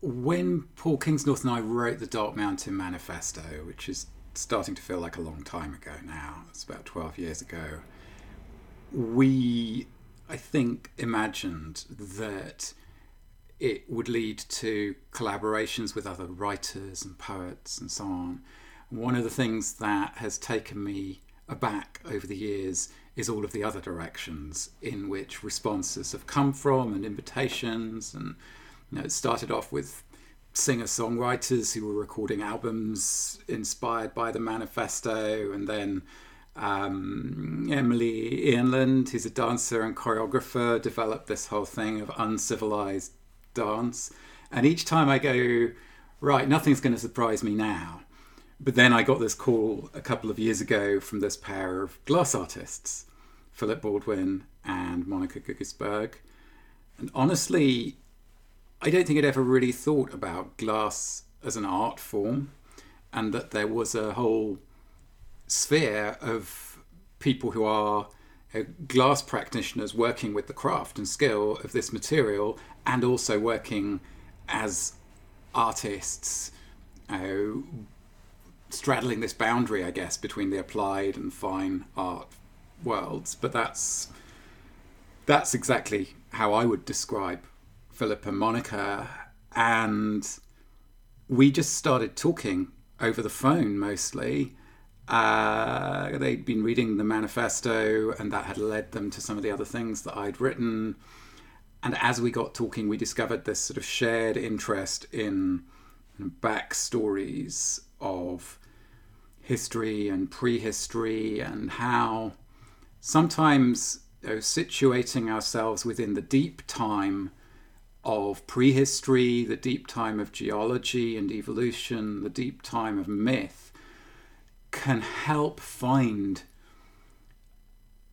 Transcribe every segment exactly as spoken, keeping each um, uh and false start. when Paul Kingsnorth and I wrote the Dark Mountain Manifesto, which is starting to feel like a long time ago now, it's about twelve years ago, we, I think, imagined that it would lead to collaborations with other writers and poets and so on. One of the things that has taken me aback over the years is all of the other directions in which responses have come from, and invitations. And you know, it started off with singer-songwriters who were recording albums inspired by the manifesto, and then um, Emily Ianland, who's a dancer and choreographer, developed this whole thing of uncivilized dance. And each time I go, right, nothing's going to surprise me now. But then I got this call a couple of years ago from this pair of glass artists, Philip Baldwin and Monica Guggisberg. And honestly, I don't think I'd ever really thought about glass as an art form, and that there was a whole sphere of people who are glass practitioners working with the craft and skill of this material, and also working as artists, uh, straddling this boundary, I guess, between the applied and fine art worlds. But that's that's exactly how I would describe Philip and Monica. And we just started talking over the phone mostly. Uh, they'd been reading the manifesto, and that had led them to some of the other things that I'd written. And as we got talking, we discovered this sort of shared interest in backstories of history and prehistory, and how sometimes, you know, situating ourselves within the deep time of prehistory, the deep time of geology and evolution, the deep time of myth, can help find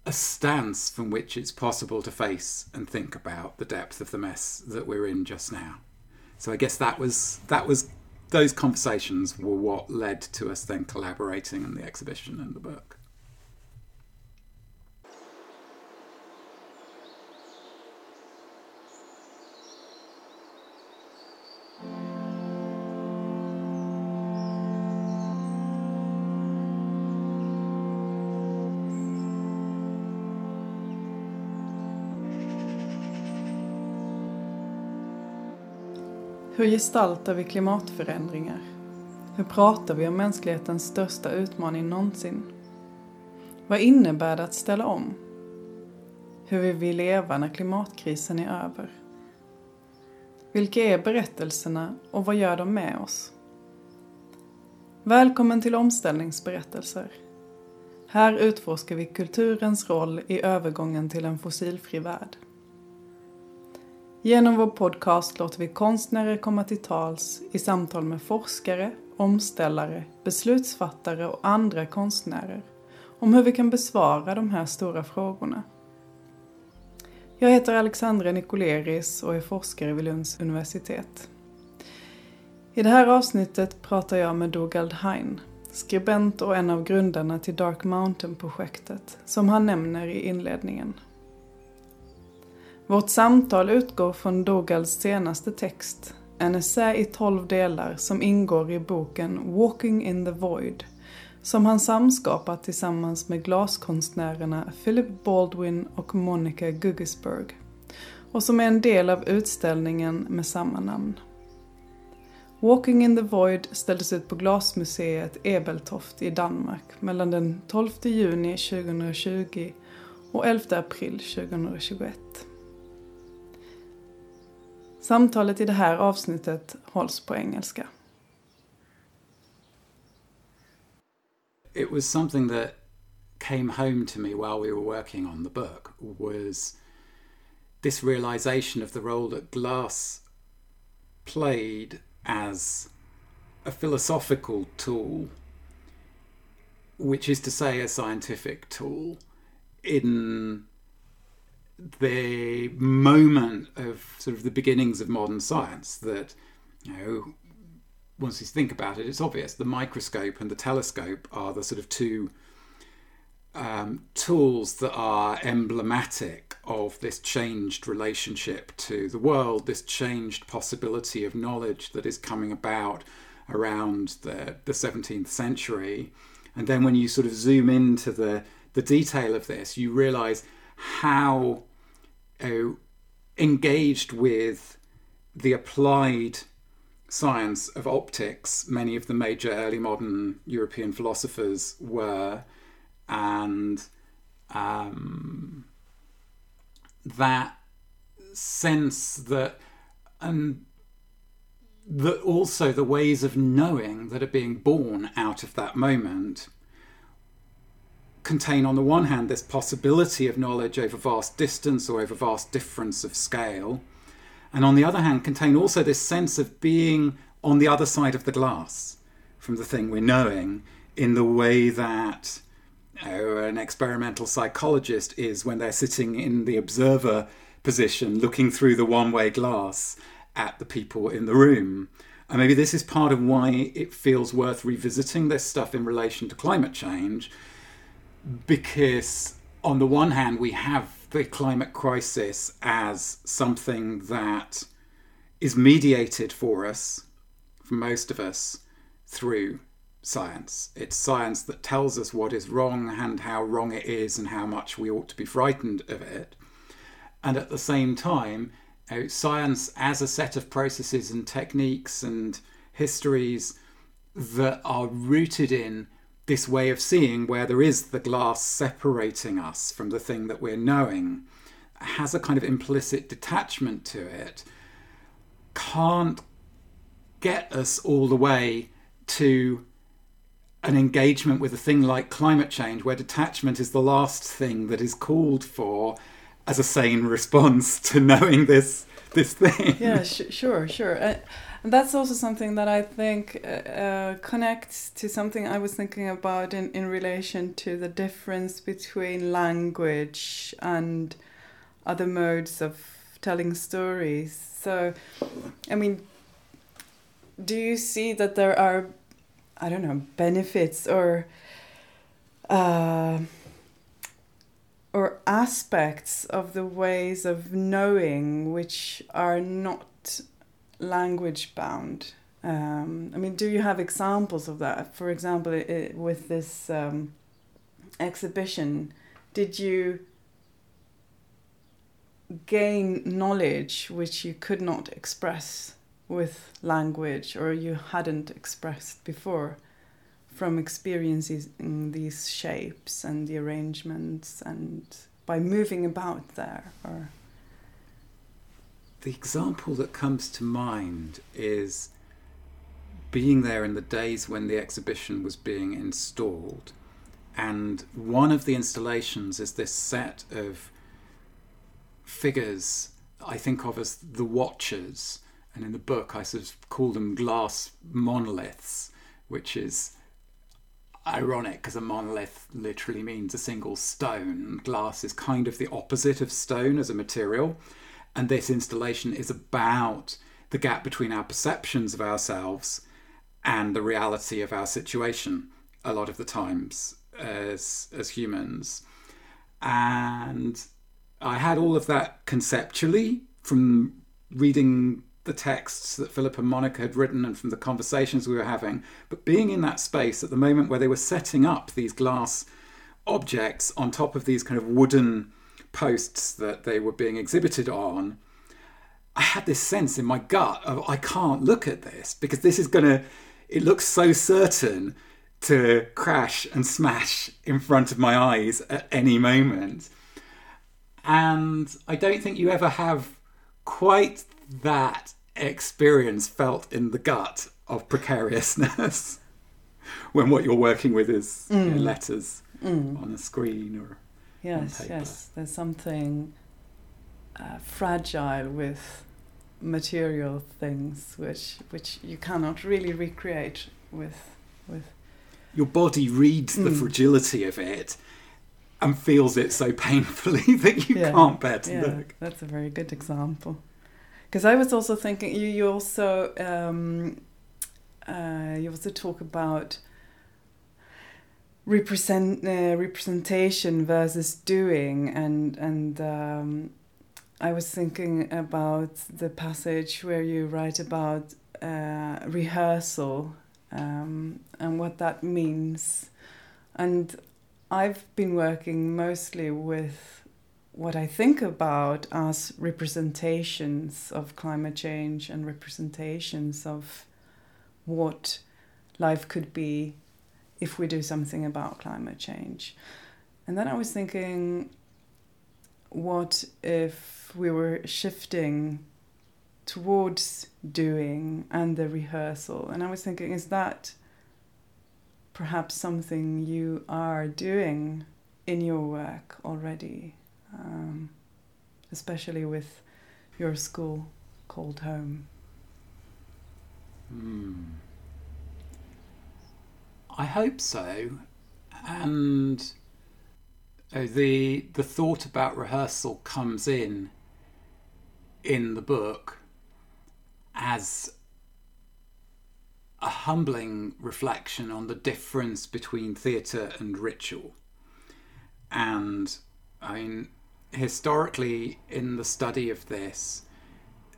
a stance from which it's possible to face and think about the depth of the mess that we're in just now. So I guess that was that was those conversations were what led to us then collaborating on the exhibition and the book. Hur gestaltar vi klimatförändringar? Hur pratar vi om mänsklighetens största utmaning någonsin? Vad innebär det att ställa om? Hur vill vi leva när klimatkrisen är över? Vilka är berättelserna och vad gör de med oss? Välkommen till Omställningsberättelser. Här utforskar vi kulturens roll i övergången till en fossilfri värld. Genom vår podcast låter vi konstnärer komma till tals i samtal med forskare, omställare, beslutsfattare och andra konstnärer om hur vi kan besvara de här stora frågorna. Jag heter Alexandra Nikoleris och är forskare vid Lunds universitet. I det här avsnittet pratar jag med Dougald Hine, skribent och en av grundarna till Dark Mountain-projektet, som han nämner i inledningen. Vårt samtal utgår från Dougalds senaste text, en essä i tolv delar som ingår i boken Walking in the Void, som han samskapat tillsammans med glaskonstnärerna Philip Baldwin och Monica Guggisberg, och som är en del av utställningen med samma namn. Walking in the Void ställdes ut på Glasmuseet Ebeltoft i Danmark mellan den tolfte juni tjugotjugo och elfte april tjugotjugoett. Samtalet i det här avsnittet hålls på engelska. It was something that came home to me while we were working on the book, was this realization of the role that glass played as a philosophical tool, which is to say a scientific tool, in the moment of sort of the beginnings of modern science. That, you know, once you think about it, it's obvious the microscope and the telescope are the sort of two um, tools that are emblematic of this changed relationship to the world, this changed possibility of knowledge that is coming about around the, the seventeenth century. And then when you sort of zoom into the, the detail of this, you realise how uh, engaged with the applied science of optics many of the major early modern European philosophers were. And um, that sense that... and. that also the ways of knowing that are being born out of that moment contain, on the one hand, this possibility of knowledge over vast distance or over vast difference of scale, and on the other hand contain also this sense of being on the other side of the glass from the thing we're knowing, in the way that you know, an experimental psychologist is when they're sitting in the observer position looking through the one-way glass at the people in the room. And maybe this is part of why it feels worth revisiting this stuff in relation to climate change, because on the one hand we have the climate crisis as something that is mediated for us, for most of us, through science. It's science that tells us what is wrong and how wrong it is and how much we ought to be frightened of it. And at the same time, science as a set of processes and techniques and histories that are rooted in this way of seeing, where there is the glass separating us from the thing that we're knowing, has a kind of implicit detachment to it, can't get us all the way to an engagement with a thing like climate change, where detachment is the last thing that is called for as a sane response to knowing this this thing. Yeah, sh- sure, sure. Uh, and that's also something that I think uh, uh, connects to something I was thinking about in, in relation to the difference between language and other modes of telling stories. So, I mean, do you see that there are, I don't know, benefits or... Uh, or aspects of the ways of knowing which are not language bound? Um, I mean, do you have examples of that? For example, it, with this um, exhibition, did you gain knowledge which you could not express with language, or you hadn't expressed before, from experiences in these shapes and the arrangements and by moving about there? Or the example that comes to mind is being there in the days when the exhibition was being installed. And one of the installations is this set of figures I think of as the Watchers. And in the book I sort of call them glass monoliths, which is ironic because a monolith literally means a single stone. Glass is kind of the opposite of stone as a material, and this installation is about the gap between our perceptions of ourselves and the reality of our situation a lot of the times as as humans. And I had all of that conceptually from reading the texts that Philip and Monica had written and from the conversations we were having. But being in that space at the moment where they were setting up these glass objects on top of these kind of wooden posts that they were being exhibited on, I had this sense in my gut of, I can't look at this because this is going to, it looks so certain to crash and smash in front of my eyes at any moment. And I don't think you ever have quite that experience felt in the gut of precariousness when what you're working with is mm. you know, letters mm. on a screen or yes, on paper. Yes, there's something uh, fragile with material things which which you cannot really recreate with with. Your body reads mm. the fragility of it and feels it so painfully that you yeah. can't bear to yeah, look. That's a very good example. Because I was also thinking, you, you also um, uh, you also talk about represent uh, representation versus doing, and and um, I was thinking about the passage where you write about uh, rehearsal um, and what that means. And I've been working mostly with what I think about as representations of climate change and representations of what life could be if we do something about climate change. And then I was thinking, what if we were shifting towards doing and the rehearsal? And I was thinking, is that perhaps something you are doing in your work already? Um, especially with your school called home. Mm. I hope so, and uh, the the thought about rehearsal comes in in the book as a humbling reflection on the difference between theatre and ritual. And I mean, historically, in the study of this,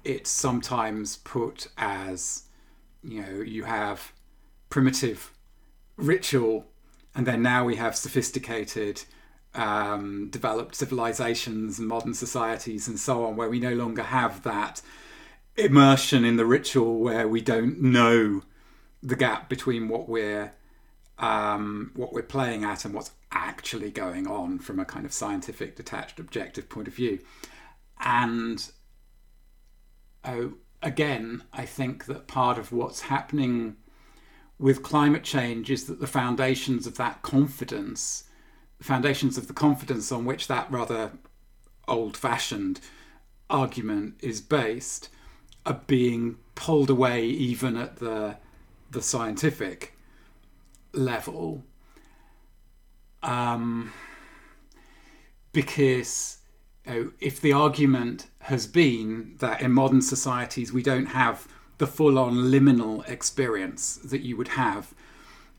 it's sometimes put as, you know, you have primitive ritual, and then now we have sophisticated, um, developed civilizations, modern societies, and so on, where we no longer have that immersion in the ritual, where we don't know the gap between what we're um, what we're playing at and what's actually going on from a kind of scientific, detached, objective point of view. And oh, again, I think that part of what's happening with climate change is that the foundations of that confidence, the foundations of the confidence on which that rather old-fashioned argument is based, are being pulled away even at the the scientific level. Um, because you know, if the argument has been that in modern societies we don't have the full-on liminal experience that you would have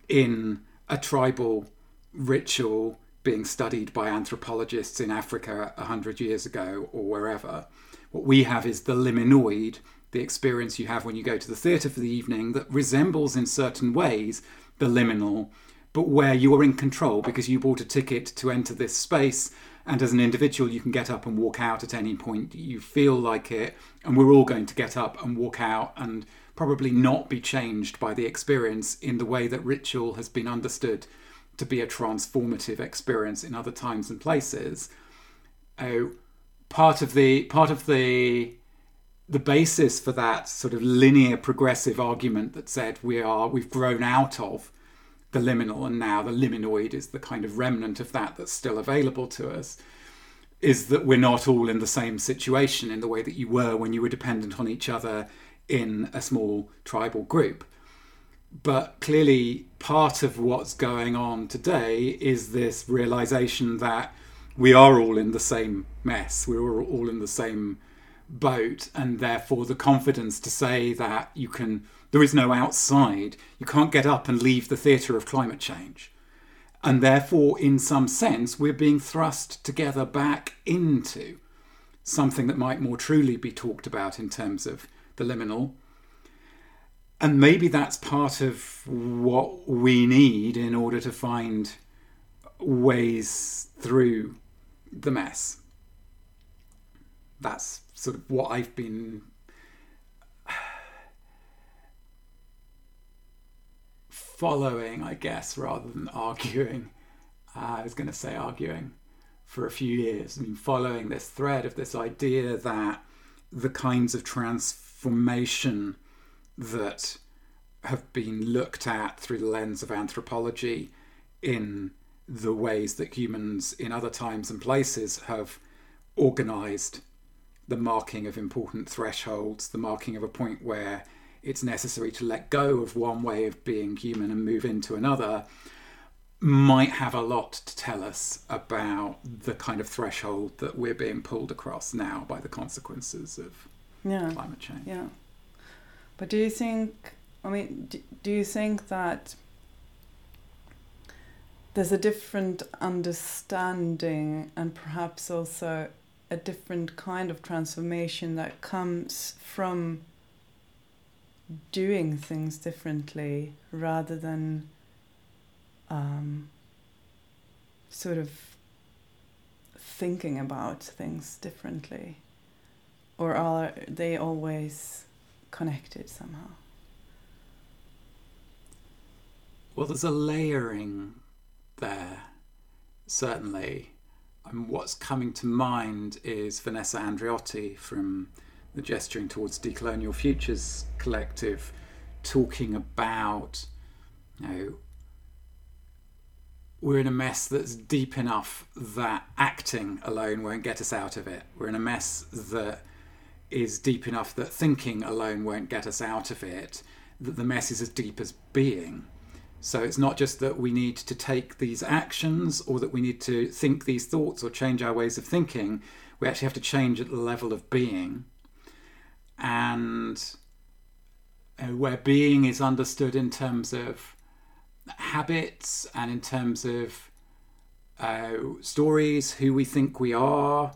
in a tribal ritual being studied by anthropologists in Africa a hundred years ago or wherever, what we have is the liminoid, the experience you have when you go to the theatre for the evening that resembles in certain ways the liminal, but where you are in control because you bought a ticket to enter this space, and as an individual you can get up and walk out at any point you feel like it, and we're all going to get up and walk out and probably not be changed by the experience in the way that ritual has been understood to be a transformative experience in other times and places. Oh, part of the part of the the basis for that sort of linear progressive argument that said we are we've grown out of the liminal, and now the liminoid is the kind of remnant of that that's still available to us, is that we're not all in the same situation in the way that you were when you were dependent on each other in a small tribal group. But clearly part of what's going on today is this realization that we are all in the same mess, we're all in the same boat, and therefore the confidence to say that you can there is no outside. You can't get up and leave the theatre of climate change. And therefore, in some sense, we're being thrust together back into something that might more truly be talked about in terms of the liminal. And maybe that's part of what we need in order to find ways through the mess. That's sort of what I've been following, I guess, rather than arguing. Uh, I was going to say arguing for a few years. I mean, following this thread of this idea that the kinds of transformation that have been looked at through the lens of anthropology in the ways that humans in other times and places have organised the marking of important thresholds, the marking of a point where it's necessary to let go of one way of being human and move into another, might have a lot to tell us about the kind of threshold that we're being pulled across now by the consequences of yeah. climate change. Yeah. But do you think, I mean, do, do you think that there's a different understanding and perhaps also a different kind of transformation that comes from doing things differently rather than um, sort of thinking about things differently. Or are they always connected somehow? Well, there's a layering there, certainly. And what's coming to mind is Vanessa Andriotti from the Gesturing Towards Decolonial Futures Collective, talking about, you know, we're in a mess that's deep enough that acting alone won't get us out of it. We're in a mess that is deep enough that thinking alone won't get us out of it, that the mess is as deep as being. So it's not just that we need to take these actions or that we need to think these thoughts or change our ways of thinking. We actually have to change at the level of being. And where being is understood in terms of habits and in terms of uh, stories, who we think we are,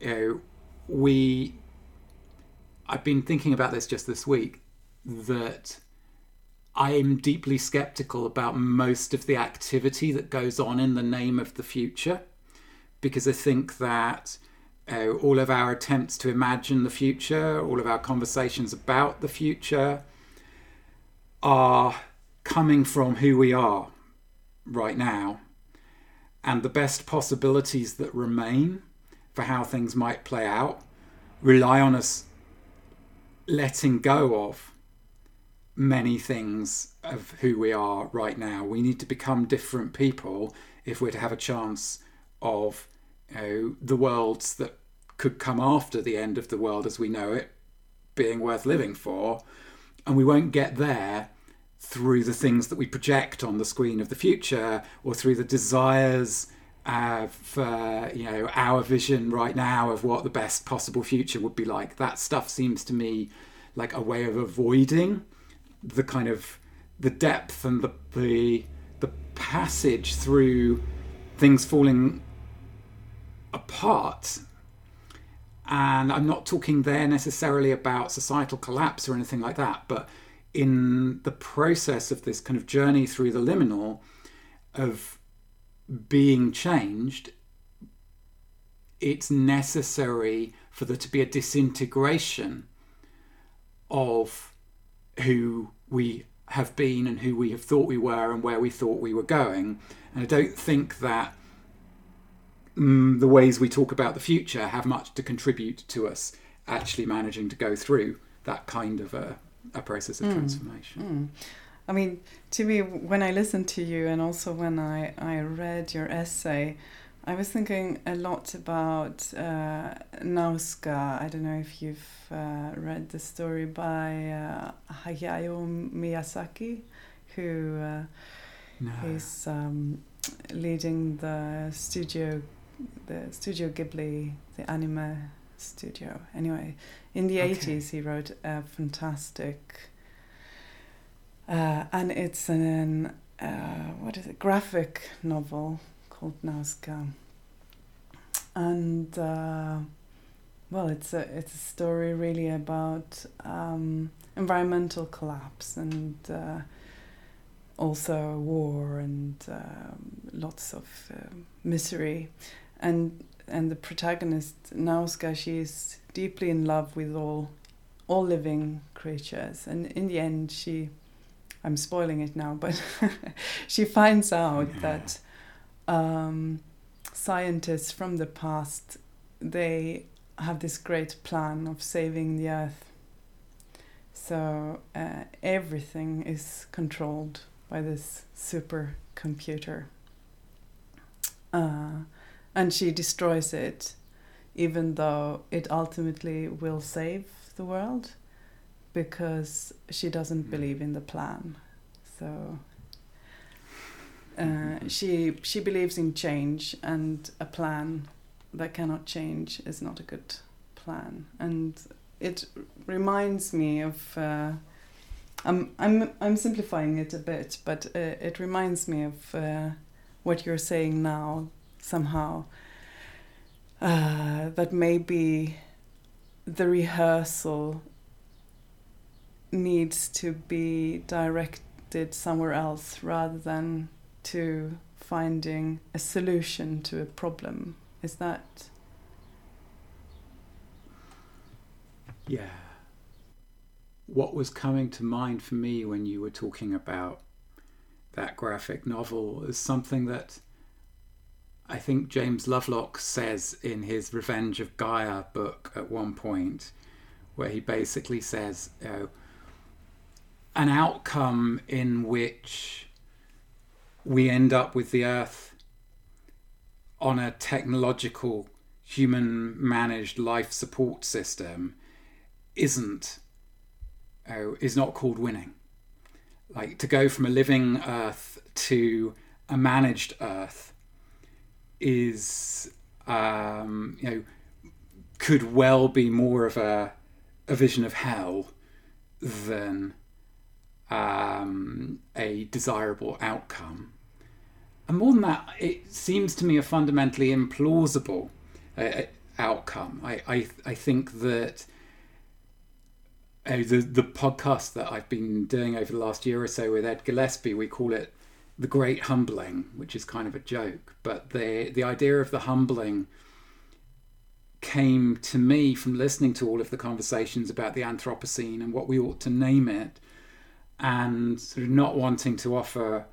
you know, we... I've been thinking about this just this week, that I am deeply sceptical about most of the activity that goes on in the name of the future, because I think that uh, all of our attempts to imagine the future, all of our conversations about the future are coming from who we are right now, and the best possibilities that remain for how things might play out rely on us letting go of many things of who we are right now. We need to become different people if we're to have a chance of, you know, the worlds that could come after the end of the world as we know it being worth living for. And we won't get there through the things that we project on the screen of the future or through the desires uh, for, you know, our vision right now of what the best possible future would be like. That stuff seems to me like a way of avoiding the kind of the depth and the, the the passage through things falling apart. And I'm not talking there necessarily about societal collapse or anything like that, but in the process of this kind of journey through the liminal of being changed, it's necessary for there to be a disintegration of who we have been and who we have thought we were and where we thought we were going. And I don't think that mm, the ways we talk about the future have much to contribute to us actually managing to go through that kind of a, a process of mm. transformation. Mm. I mean, to me, when I listened to you and also when I, I read your essay, I was thinking a lot about uh, Nausicaä. I don't know if you've uh, read the story by uh, Hayao Miyazaki, who uh, no. is um, leading the studio, the Studio Ghibli, the anime studio. Anyway, in the okay. eighties, he wrote a fantastic, uh, and it's an uh, what is it? graphic novel called Nausicaä, and uh, well, it's a it's a story really about um, environmental collapse and uh, also war and um, lots of uh, misery, and and the protagonist Nausicaä, she is deeply in love with all all living creatures, and in the end she, I'm spoiling it now, but she finds out yeah. that. Um, scientists from the past, they have this great plan of saving the earth. So uh, everything is controlled by this supercomputer. Uh, and she destroys it, even though it ultimately will save the world, because she doesn't mm-hmm. believe in the plan. So... Uh, she she believes in change, and a plan that cannot change is not a good plan. And it reminds me of uh, I'm I'm I'm simplifying it a bit, but uh, it reminds me of uh, what you're saying now somehow, uh, that maybe the rehearsal needs to be directed somewhere else rather than to finding a solution to a problem. Is that? Yeah. What was coming to mind for me when you were talking about that graphic novel is something that I think James Lovelock says in his Revenge of Gaia book at one point, where he basically says, you know, an outcome in which we end up with the Earth on a technological, human-managed life support system isn't, uh, is not called winning. Like, to go from a living Earth to a managed Earth is, um, you know, could well be more of a, a vision of hell than um, a desirable outcome. And more than that, it seems to me a fundamentally implausible uh, outcome. I, I I think that uh, the the podcast that I've been doing over the last year or so with Ed Gillespie, we call it The Great Humbling, which is kind of a joke, but the the idea of the humbling came to me from listening to all of the conversations about the Anthropocene and what we ought to name it, and sort of not wanting to offer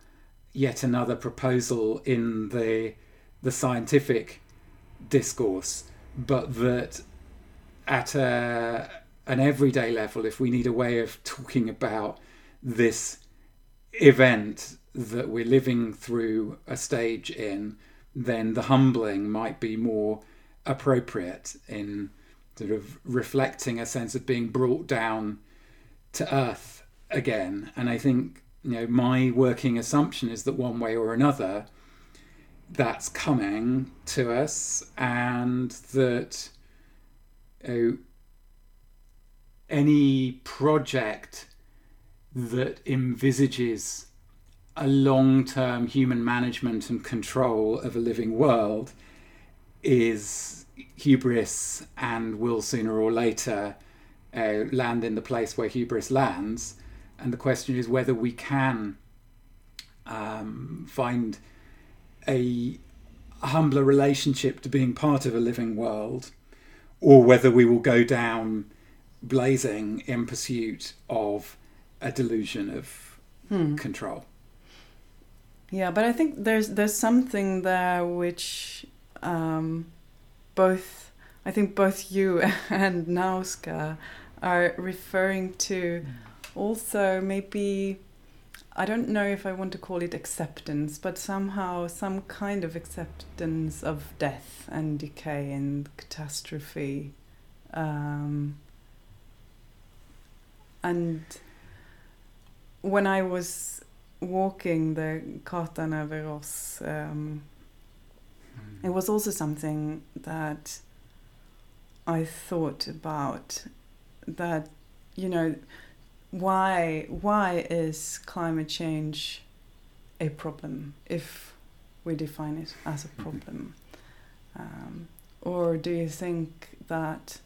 yet another proposal in the the scientific discourse, but that at a, an everyday level, if we need a way of talking about this event that we're living through a stage in, then the humbling might be more appropriate in sort of reflecting a sense of being brought down to earth again. And I think, you know, my working assumption is that one way or another that's coming to us, and that, you know, any project that envisages a long-term human management and control of a living world is hubris and will sooner or later uh, land in the place where hubris lands. And the question is whether we can um, find a humbler relationship to being part of a living world, or whether we will go down blazing in pursuit of a delusion of hmm. control. Yeah, but I think there's there's something there which um, both I think both you and Nausicaä are referring to. Also, maybe, I don't know if I want to call it acceptance, but somehow some kind of acceptance of death and decay and catastrophe, um, and when I was walking the Kartan över oss, um, it was also something that I thought about, that, you know, why why is climate change a problem if we define it as a problem? Um, or do you think that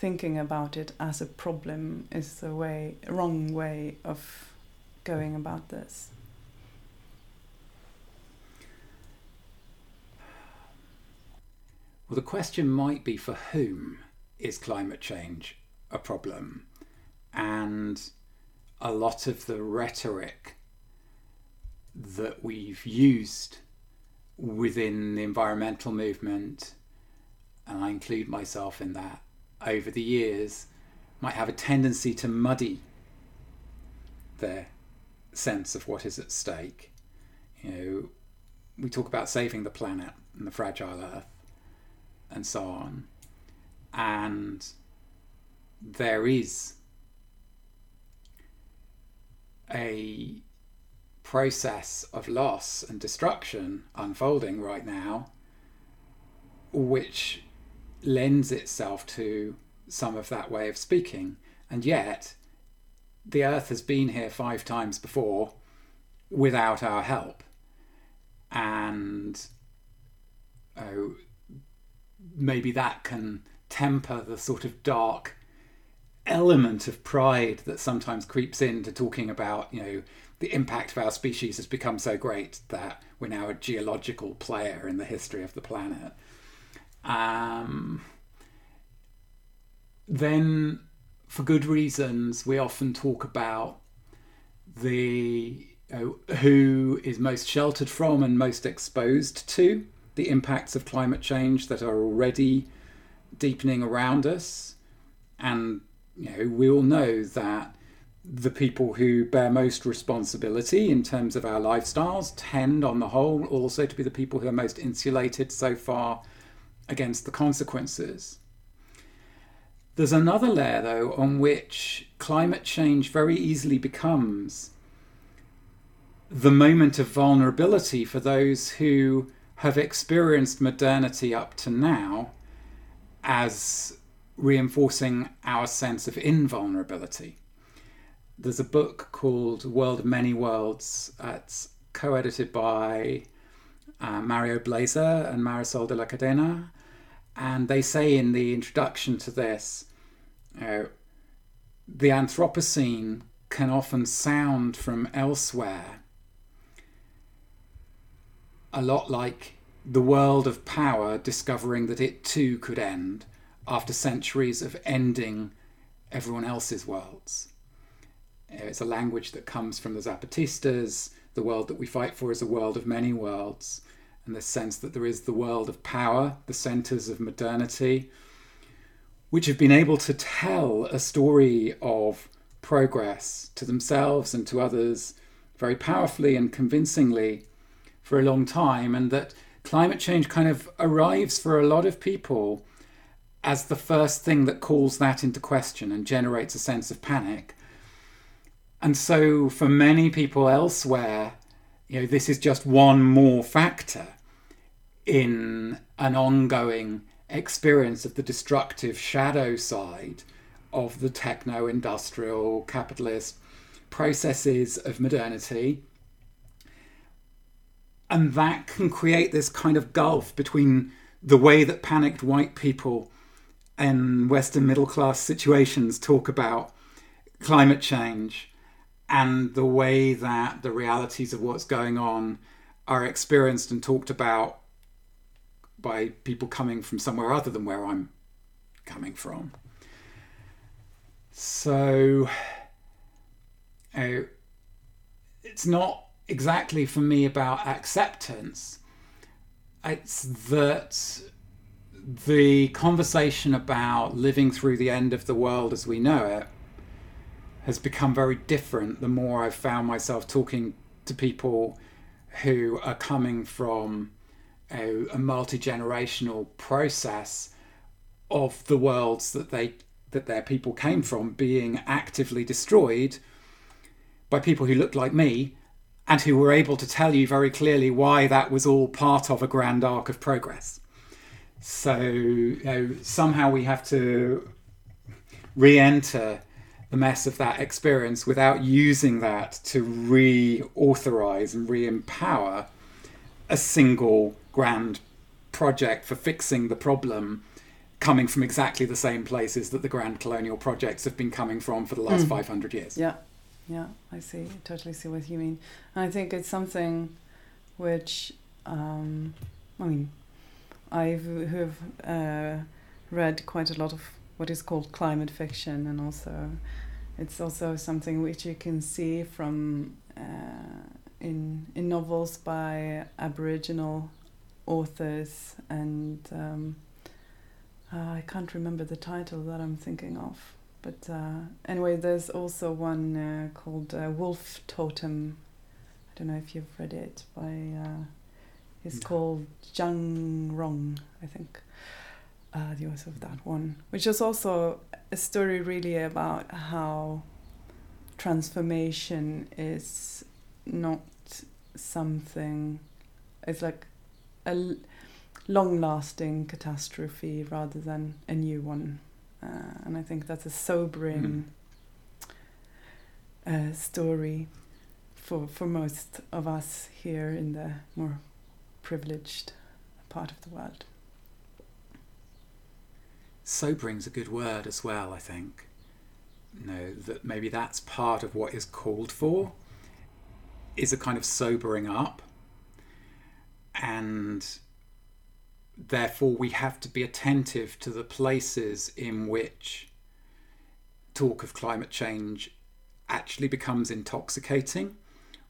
thinking about it as a problem is the way wrong way of going about this? Well, the question might be, for whom is climate change a problem? And a lot of the rhetoric that we've used within the environmental movement, and I include myself in that, over the years, might have a tendency to muddy their sense of what is at stake. You know, we talk about saving the planet and the fragile Earth, and so on. And there is a process of loss and destruction unfolding right now, which lends itself to some of that way of speaking. And yet, the Earth has been here five times before without our help. and oh, maybe that can temper the sort of dark element of pride that sometimes creeps into talking about, you know, the impact of our species has become so great that we're now a geological player in the history of the planet. Um, then, for good reasons, we often talk about the you know, who is most sheltered from and most exposed to the impacts of climate change that are already deepening around us. And you know, we all know that the people who bear most responsibility in terms of our lifestyles tend, on the whole, also to be the people who are most insulated so far against the consequences. There's another layer, though, on which climate change very easily becomes the moment of vulnerability for those who have experienced modernity up to now as reinforcing our sense of invulnerability. There's a book called World of Many Worlds. It's co-edited by uh, Mario Blaser and Marisol de la Cadena. And they say in the introduction to this, you know, the Anthropocene can often sound from elsewhere a lot like the world of power discovering that it too could end after centuries of ending everyone else's worlds. It's a language that comes from the Zapatistas. The world that we fight for is a world of many worlds, and the sense that there is the world of power, the centres of modernity, which have been able to tell a story of progress to themselves and to others very powerfully and convincingly for a long time, and that climate change kind of arrives for a lot of people as the first thing that calls that into question and generates a sense of panic. And so for many people elsewhere, you know, this is just one more factor in an ongoing experience of the destructive shadow side of the techno-industrial capitalist processes of modernity. And that can create this kind of gulf between the way that panicked white people in Western middle-class situations talk about climate change and the way that the realities of what's going on are experienced and talked about by people coming from somewhere other than where I'm coming from. So uh, it's not exactly for me about acceptance. It's that the conversation about living through the end of the world as we know it has become very different the more I've found myself talking to people who are coming from a, a multi-generational process of the worlds that they that their people came from being actively destroyed by people who looked like me and who were able to tell you very clearly why that was all part of a grand arc of progress. So you know, somehow we have to re-enter the mess of that experience without using that to reauthorize and re-empower a single grand project for fixing the problem coming from exactly the same places that the grand colonial projects have been coming from for the last mm. five hundred years. Yeah, yeah, I see. I totally see what you mean. And I think it's something which, um, I mean, I have uh, read quite a lot of what is called climate fiction, and also it's also something which you can see from uh, in in novels by Aboriginal authors, and um, uh, I can't remember the title that I'm thinking of, but uh, anyway, there's also one uh, called uh, Wolf Totem. I don't know if you've read it. By uh, it's no. called Zhang Rong, I think. Uh, the author of that one, which is also a story really about how transformation is not something, it's like a l- long-lasting catastrophe rather than a new one. Uh, and I think that's a sobering mm-hmm. uh, story for for most of us here in the more privileged part of the world. Sobering's a good word as well, I think. You know, that maybe that's part of what is called for, is a kind of sobering up. And therefore we have to be attentive to the places in which talk of climate change actually becomes intoxicating,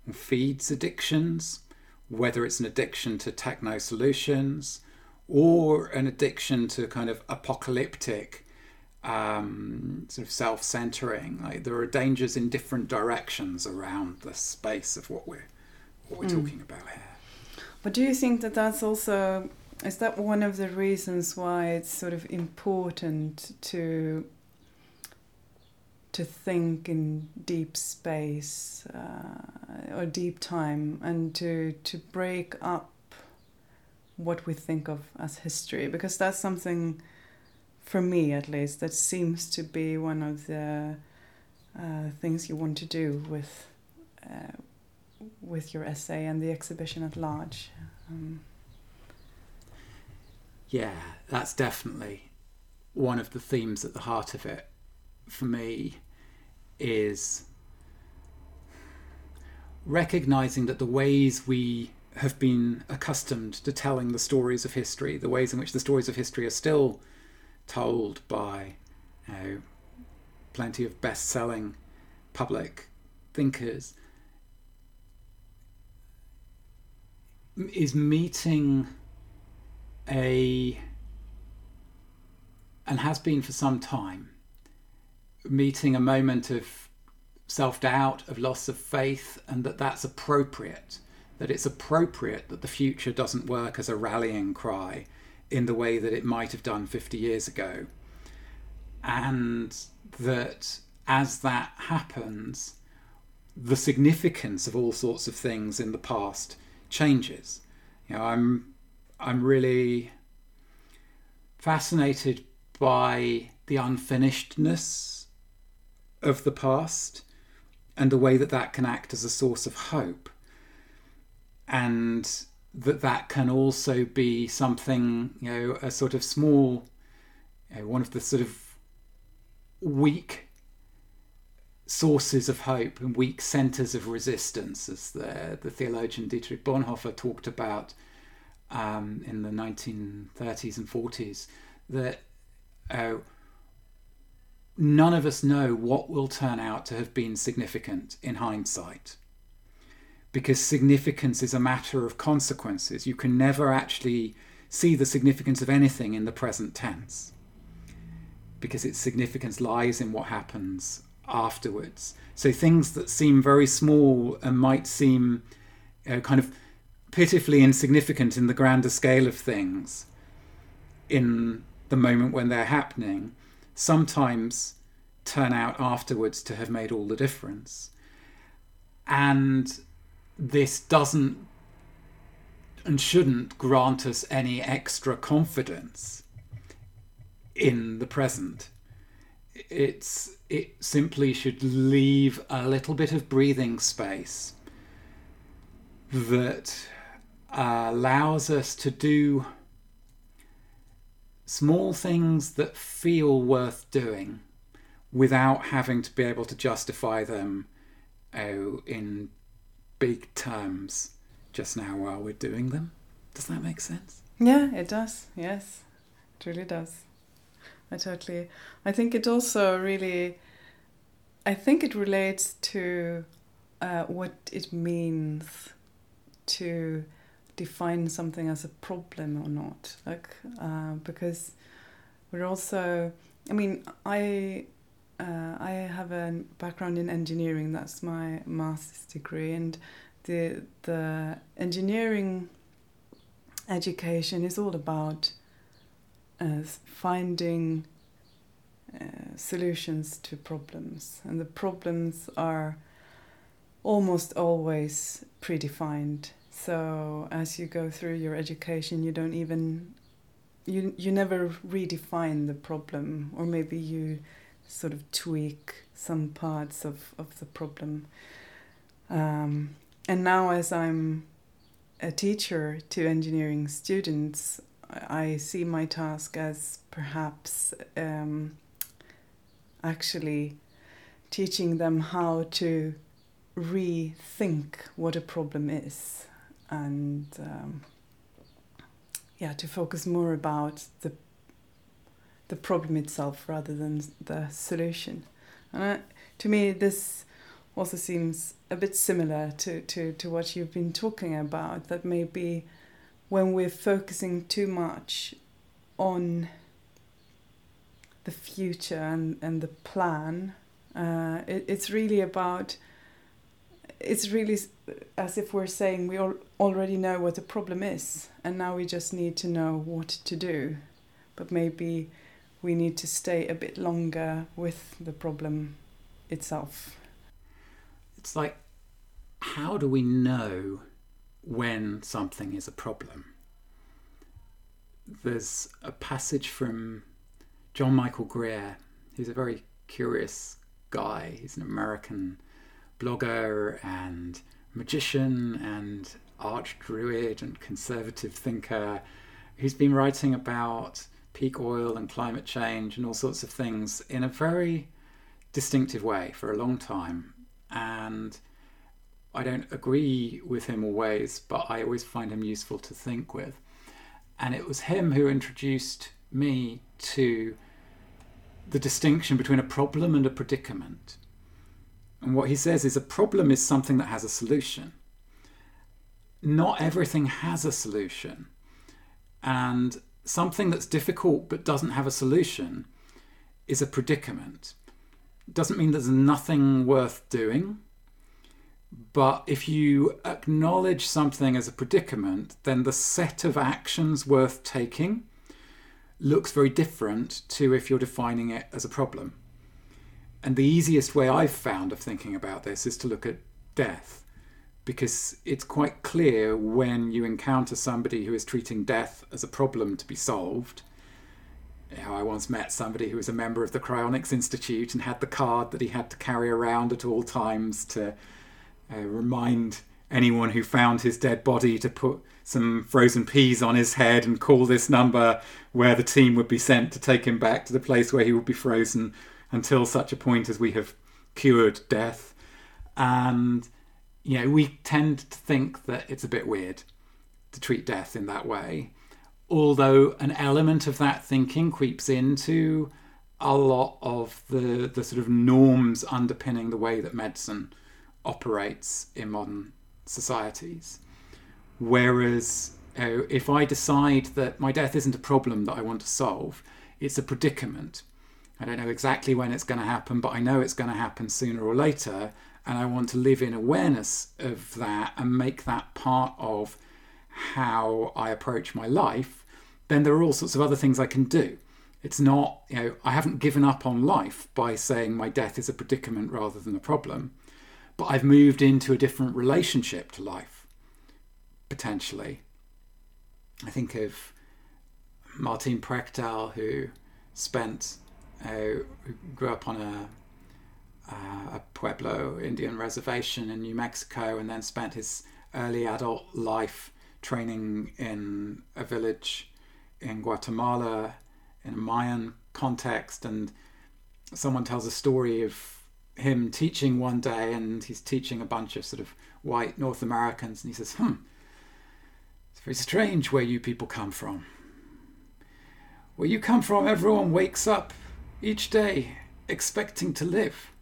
or feeds addictions, whether it's an addiction to techno solutions or an addiction to kind of apocalyptic um, sort of self-centering. Like, there are dangers in different directions around the space of what we're what we're mm. talking about here. But do you think that that's also, is that one of the reasons why it's sort of important to to think in deep space uh, or deep time, and to, to break up what we think of as history? Because that's something, for me at least, that seems to be one of the uh, things you want to do with uh, with your essay and the exhibition at large. Um, yeah, that's definitely one of the themes at the heart of it. For me, is recognizing that the ways we have been accustomed to telling the stories of history, the ways in which the stories of history are still told by, you know, plenty of best-selling public thinkers, is meeting a, and has been for some time, meeting a moment of self-doubt, of loss of faith, and that that's appropriate, that it's appropriate that the future doesn't work as a rallying cry in the way that it might have done fifty years ago. And that as that happens, the significance of all sorts of things in the past changes. You know, I'm I'm really fascinated by the unfinishedness of the past and the way that that can act as a source of hope, and that that can also be something, you know, a sort of small, you know, one of the sort of weak sources of hope and weak centers of resistance, as the, the theologian Dietrich Bonhoeffer talked about um, in the nineteen thirties and forties, that uh, none of us know what will turn out to have been significant in hindsight, because significance is a matter of consequences. You can never actually see the significance of anything in the present tense, because its significance lies in what happens afterwards. So things that seem very small and might seem you know, kind of pitifully insignificant in the grander scale of things in the moment when they're happening, sometimes turn out afterwards to have made all the difference. And this doesn't and shouldn't grant us any extra confidence in the present. It's, it simply should leave a little bit of breathing space that uh, allows us to do small things that feel worth doing without having to be able to justify them oh, in big terms just now while we're doing them. Does that make sense? Yeah, it does. Yes, it really does. I totally... I think it also really... I think it relates to uh, what it means to define something as a problem or not, like uh, because we're also, I mean, I uh, I have a background in engineering. That's my master's degree, and the the engineering education is all about uh, finding uh, solutions to problems, and the problems are almost always predefined. So as you go through your education, you don't even, you you never redefine the problem, or maybe you sort of tweak some parts of, of the problem. Um, and now as I'm a teacher to engineering students, I see my task as perhaps um, actually teaching them how to rethink what a problem is, and um, yeah, to focus more about the the problem itself rather than the solution. And I, to me, this also seems a bit similar to, to, to what you've been talking about, that maybe when we're focusing too much on the future and, and the plan, uh, it, it's really about, it's really as if we're saying we all already know what the problem is, and now we just need to know what to do. But maybe we need to stay a bit longer with the problem itself. It's like, how do we know when something is a problem? There's a passage from John Michael Greer, who's a very curious guy. He's an American blogger and magician and arch druid and conservative thinker who's been writing about peak oil and climate change and all sorts of things in a very distinctive way for a long time. And I don't agree with him always, but I always find him useful to think with. And it was him who introduced me to the distinction between a problem and a predicament. And what he says is a problem is something that has a solution. Not everything has a solution. And something that's difficult but doesn't have a solution is a predicament. Doesn't mean there's nothing worth doing, but if you acknowledge something as a predicament, then the set of actions worth taking looks very different to if you're defining it as a problem. And the easiest way I've found of thinking about this is to look at death, because it's quite clear when you encounter somebody who is treating death as a problem to be solved. I once met somebody who was a member of the Cryonics Institute and had the card that he had to carry around at all times to uh, remind anyone who found his dead body to put some frozen peas on his head and call this number, where the team would be sent to take him back to the place where he would be frozen until such a point as we have cured death. And, you know, we tend to think that it's a bit weird to treat death in that way. Although an element of that thinking creeps into a lot of the, the sort of norms underpinning the way that medicine operates in modern societies. Whereas uh, if I decide that my death isn't a problem that I want to solve, it's a predicament. I don't know exactly when it's going to happen, but I know it's going to happen sooner or later. And I want to live in awareness of that and make that part of how I approach my life. Then there are all sorts of other things I can do. It's not, you know, I haven't given up on life by saying my death is a predicament rather than a problem, but I've moved into a different relationship to life, potentially. I think of Martin Prechtel, who spent, uh, who grew up on a, uh, a Pueblo Indian reservation in New Mexico, and then spent his early adult life training in a village in Guatemala in a Mayan context. And someone tells a story of him teaching one day, and he's teaching a bunch of sort of white North Americans, and he says, hmm, it's very strange where you people come from. Where you come from, everyone wakes up each day expecting to live.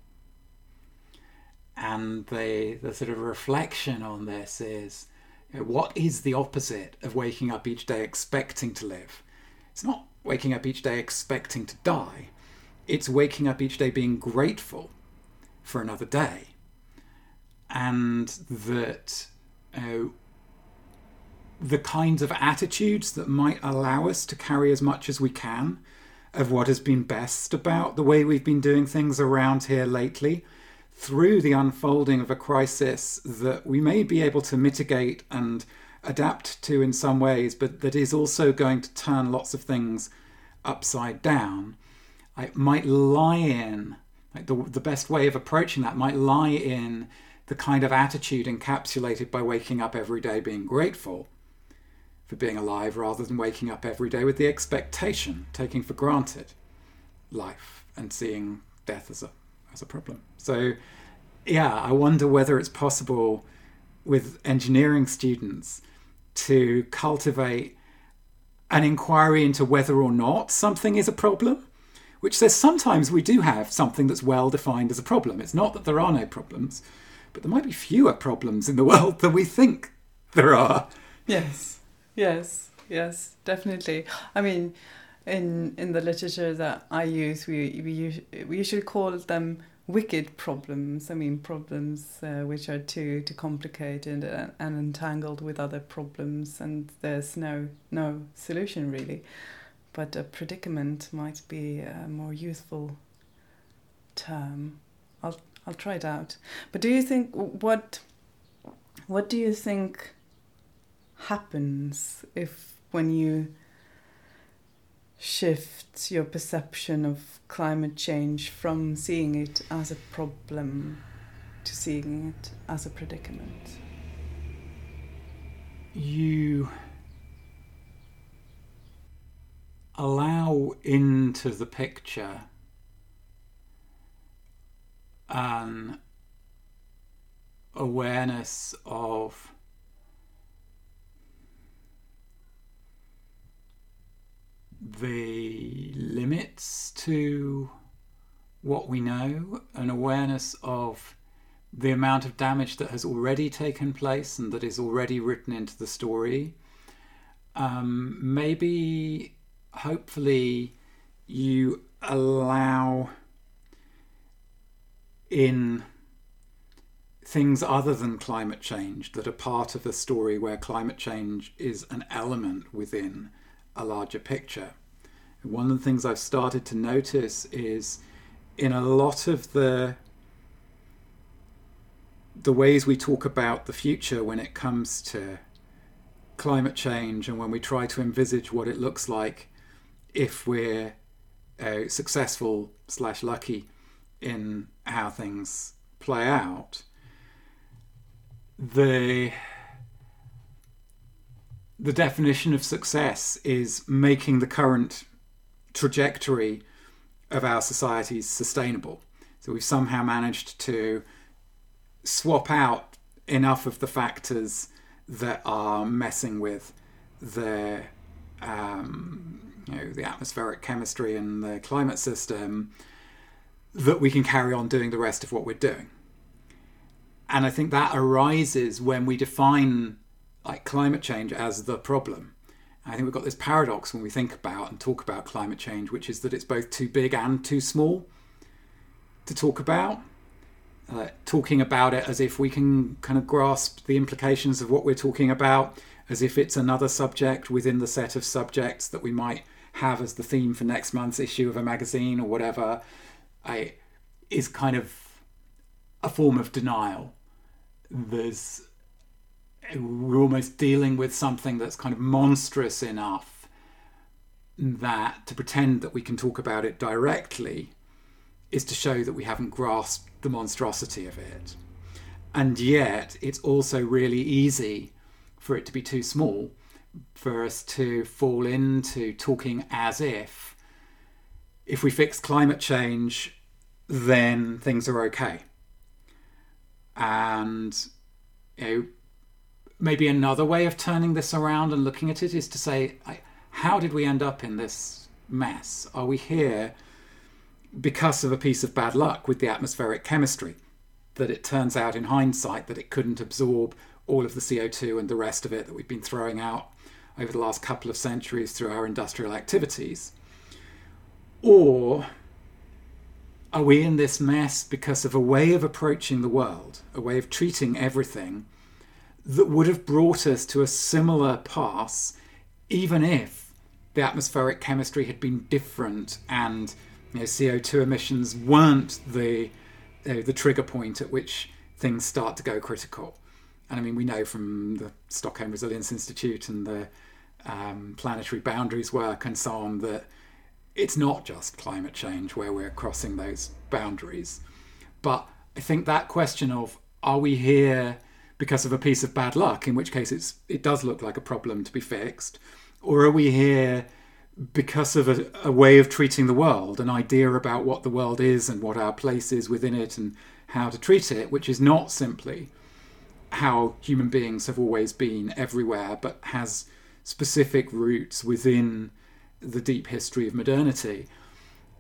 And the, the sort of reflection on this is, what is the opposite of waking up each day expecting to live? It's not waking up each day expecting to die. It's waking up each day being grateful for another day. And that uh, the kinds of attitudes that might allow us to carry as much as we can of what has been best about the way we've been doing things around here lately, through the unfolding of a crisis that we may be able to mitigate and adapt to in some ways, but that is also going to turn lots of things upside down, I might lie in, like the, the best way of approaching that might lie in the kind of attitude encapsulated by waking up every day being grateful for being alive rather than waking up every day with the expectation, taking for granted life and seeing death as a as a problem. So yeah, I wonder whether it's possible with engineering students to cultivate an inquiry into whether or not something is a problem, which says sometimes we do have something that's well defined as a problem. It's not that there are no problems, but there might be fewer problems in the world than we think there are. Yes, yes, yes, definitely. I mean, in in the literature that I use, we we we should call them wicked problems. I mean, problems uh, which are too too complicated and, and entangled with other problems, and there's no no solution really. But a predicament might be a more useful term. I'll I'll try it out. But do you think what what do you think happens if when you shift your perception of climate change from seeing it as a problem to seeing it as a predicament? You allow into the picture an awareness of the limits to what we know, an awareness of the amount of damage that has already taken place and that is already written into the story. Um, maybe, hopefully, you allow in things other than climate change that are part of a story where climate change is an element within a larger picture. One of the things I've started to notice is in a lot of the the ways we talk about the future when it comes to climate change, and when we try to envisage what it looks like if we're uh, successful slash lucky in how things play out, the The definition of success is making the current trajectory of our societies sustainable. So we've somehow managed to swap out enough of the factors that are messing with the, um, you know, the atmospheric chemistry and the climate system that we can carry on doing the rest of what we're doing. And I think that arises when we define like climate change as the problem. I think we've got this paradox when we think about and talk about climate change, which is that it's both too big and too small to talk about. Uh, talking about it as if we can kind of grasp the implications of what we're talking about, as if it's another subject within the set of subjects that we might have as the theme for next month's issue of a magazine or whatever, I, is kind of a form of denial. There's We're almost dealing with something that's kind of monstrous enough that to pretend that we can talk about it directly is to show that we haven't grasped the monstrosity of it. And yet it's also really easy for it to be too small for us to fall into talking as if if we fix climate change, then things are okay. And, you know, maybe another way of turning this around and looking at it is to say, how did we end up in this mess? Are we here because of a piece of bad luck with the atmospheric chemistry, that it turns out in hindsight that it couldn't absorb all of the C O two and the rest of it that we've been throwing out over the last couple of centuries through our industrial activities? Or are we in this mess because of a way of approaching the world, a way of treating everything that would have brought us to a similar pass even if the atmospheric chemistry had been different and, you know, C O two emissions weren't the you know, the trigger point at which things start to go critical? And I mean, we know from the Stockholm Resilience Institute and the um, planetary boundaries work and so on that it's not just climate change where we're crossing those boundaries. But I think that question of are we here because of a piece of bad luck, in which case it's it does look like a problem to be fixed, or are we here because of a, a way of treating the world, an idea about what the world is and what our place is within it and how to treat it, which is not simply how human beings have always been everywhere, but has specific roots within the deep history of modernity.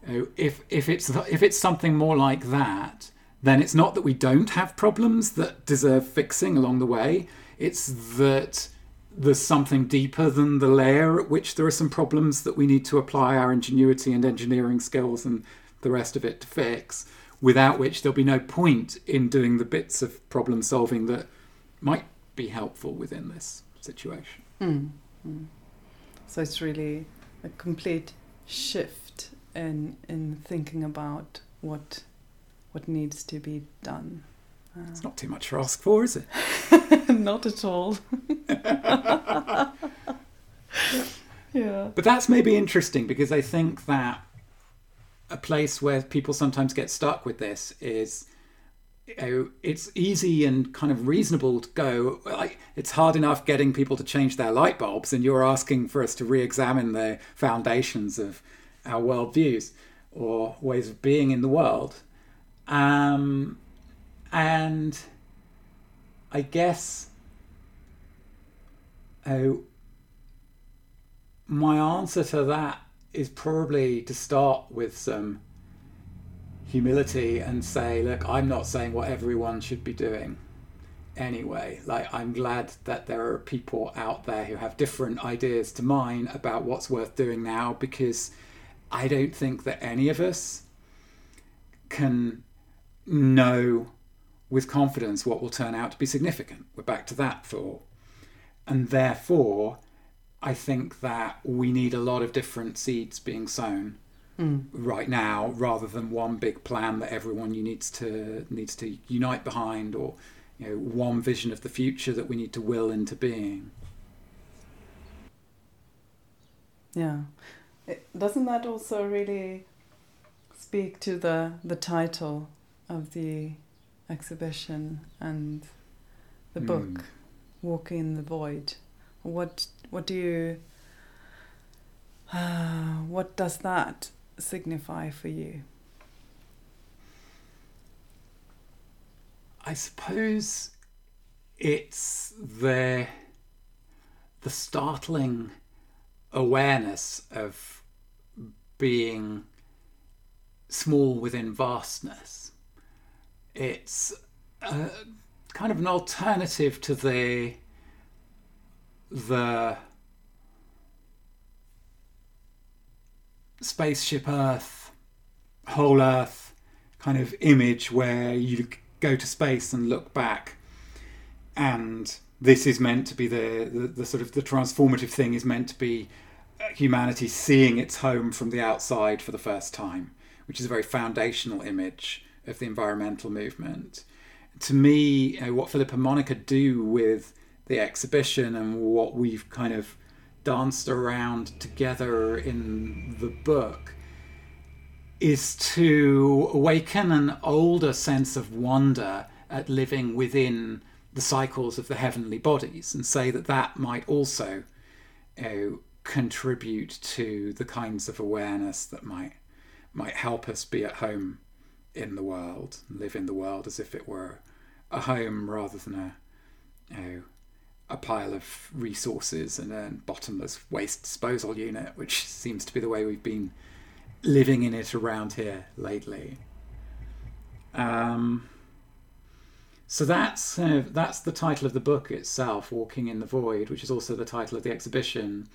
You know, if if it's if it's something more like that, then it's not that we don't have problems that deserve fixing along the way. It's that there's something deeper than the layer at which there are some problems that we need to apply our ingenuity and engineering skills and the rest of it to fix, without which there'll be no point in doing the bits of problem solving that might be helpful within this situation. Mm. Mm. So it's really a complete shift in in thinking about what what needs to be done. Uh, it's not too much to ask for, is it? Not at all. yeah. yeah. But that's maybe interesting, because I think that a place where people sometimes get stuck with this is, you know, it's easy and kind of reasonable to go, like, it's hard enough getting people to change their light bulbs, and you're asking for us to re-examine the foundations of our worldviews or ways of being in the world. Um, and I guess uh, my answer to that is probably to start with some humility and say, look, I'm not saying what everyone should be doing anyway. Like, I'm glad that there are people out there who have different ideas to mine about what's worth doing now, because I don't think that any of us can know with confidence what will turn out to be significant. We're back to that thought. And therefore, I think that we need a lot of different seeds being sown mm. right now, rather than one big plan that everyone needs to needs to unite behind, or, you know, one vision of the future that we need to will into being. Yeah. It, doesn't that also really speak to the the title of the exhibition and the book, mm. Walking in the Void? What what do you uh, what does that signify for you? I suppose it's the the startling awareness of being small within vastness. It's a, kind of an alternative to the the spaceship Earth, whole Earth kind of image where you go to space and look back, and this is meant to be the, the, the sort of the transformative thing is meant to be humanity seeing its home from the outside for the first time, which is a very foundational image of the environmental movement. To me, you know, what Philip and Monica do with the exhibition and what we've kind of danced around together in the book is to awaken an older sense of wonder at living within the cycles of the heavenly bodies, and say that that might also, you know, contribute to the kinds of awareness that might might help us be at home in the world, live in the world as if it were a home rather than a, you know, a pile of resources and a bottomless waste disposal unit, which seems to be the way we've been living in it around here lately. Um, so that's uh, that's the title of the book itself, Walking in the Void, which is also the title of the exhibition.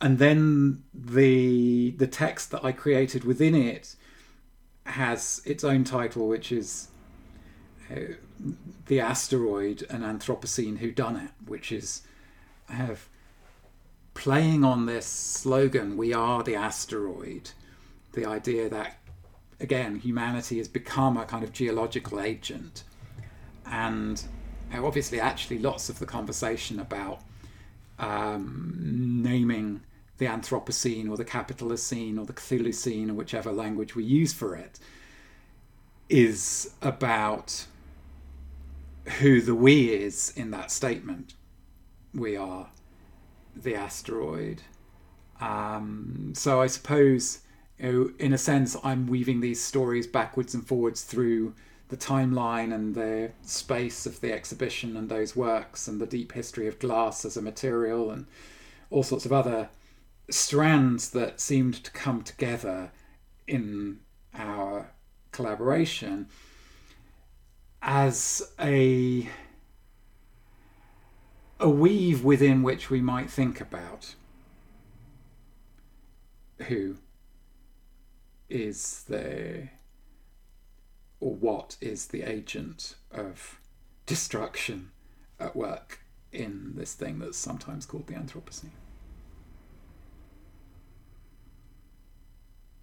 And then the the text that I created within it has its own title, which is Uh, The Asteroid and Anthropocene Whodunit, which is I have playing on this slogan, we are the asteroid. The idea that, again, humanity has become a kind of geological agent. And obviously, actually, lots of the conversation about um, naming the Anthropocene or the Capitalocene or the Cthulhucene, or whichever language we use for it, is about who the we is in that statement. We are the asteroid. Um, so I suppose, you know, in a sense, I'm weaving these stories backwards and forwards through the timeline and the space of the exhibition and those works and the deep history of glass as a material and all sorts of other strands that seemed to come together in our collaboration as a a weave within which we might think about who is the, or what is the agent of destruction at work in this thing that's sometimes called the Anthropocene.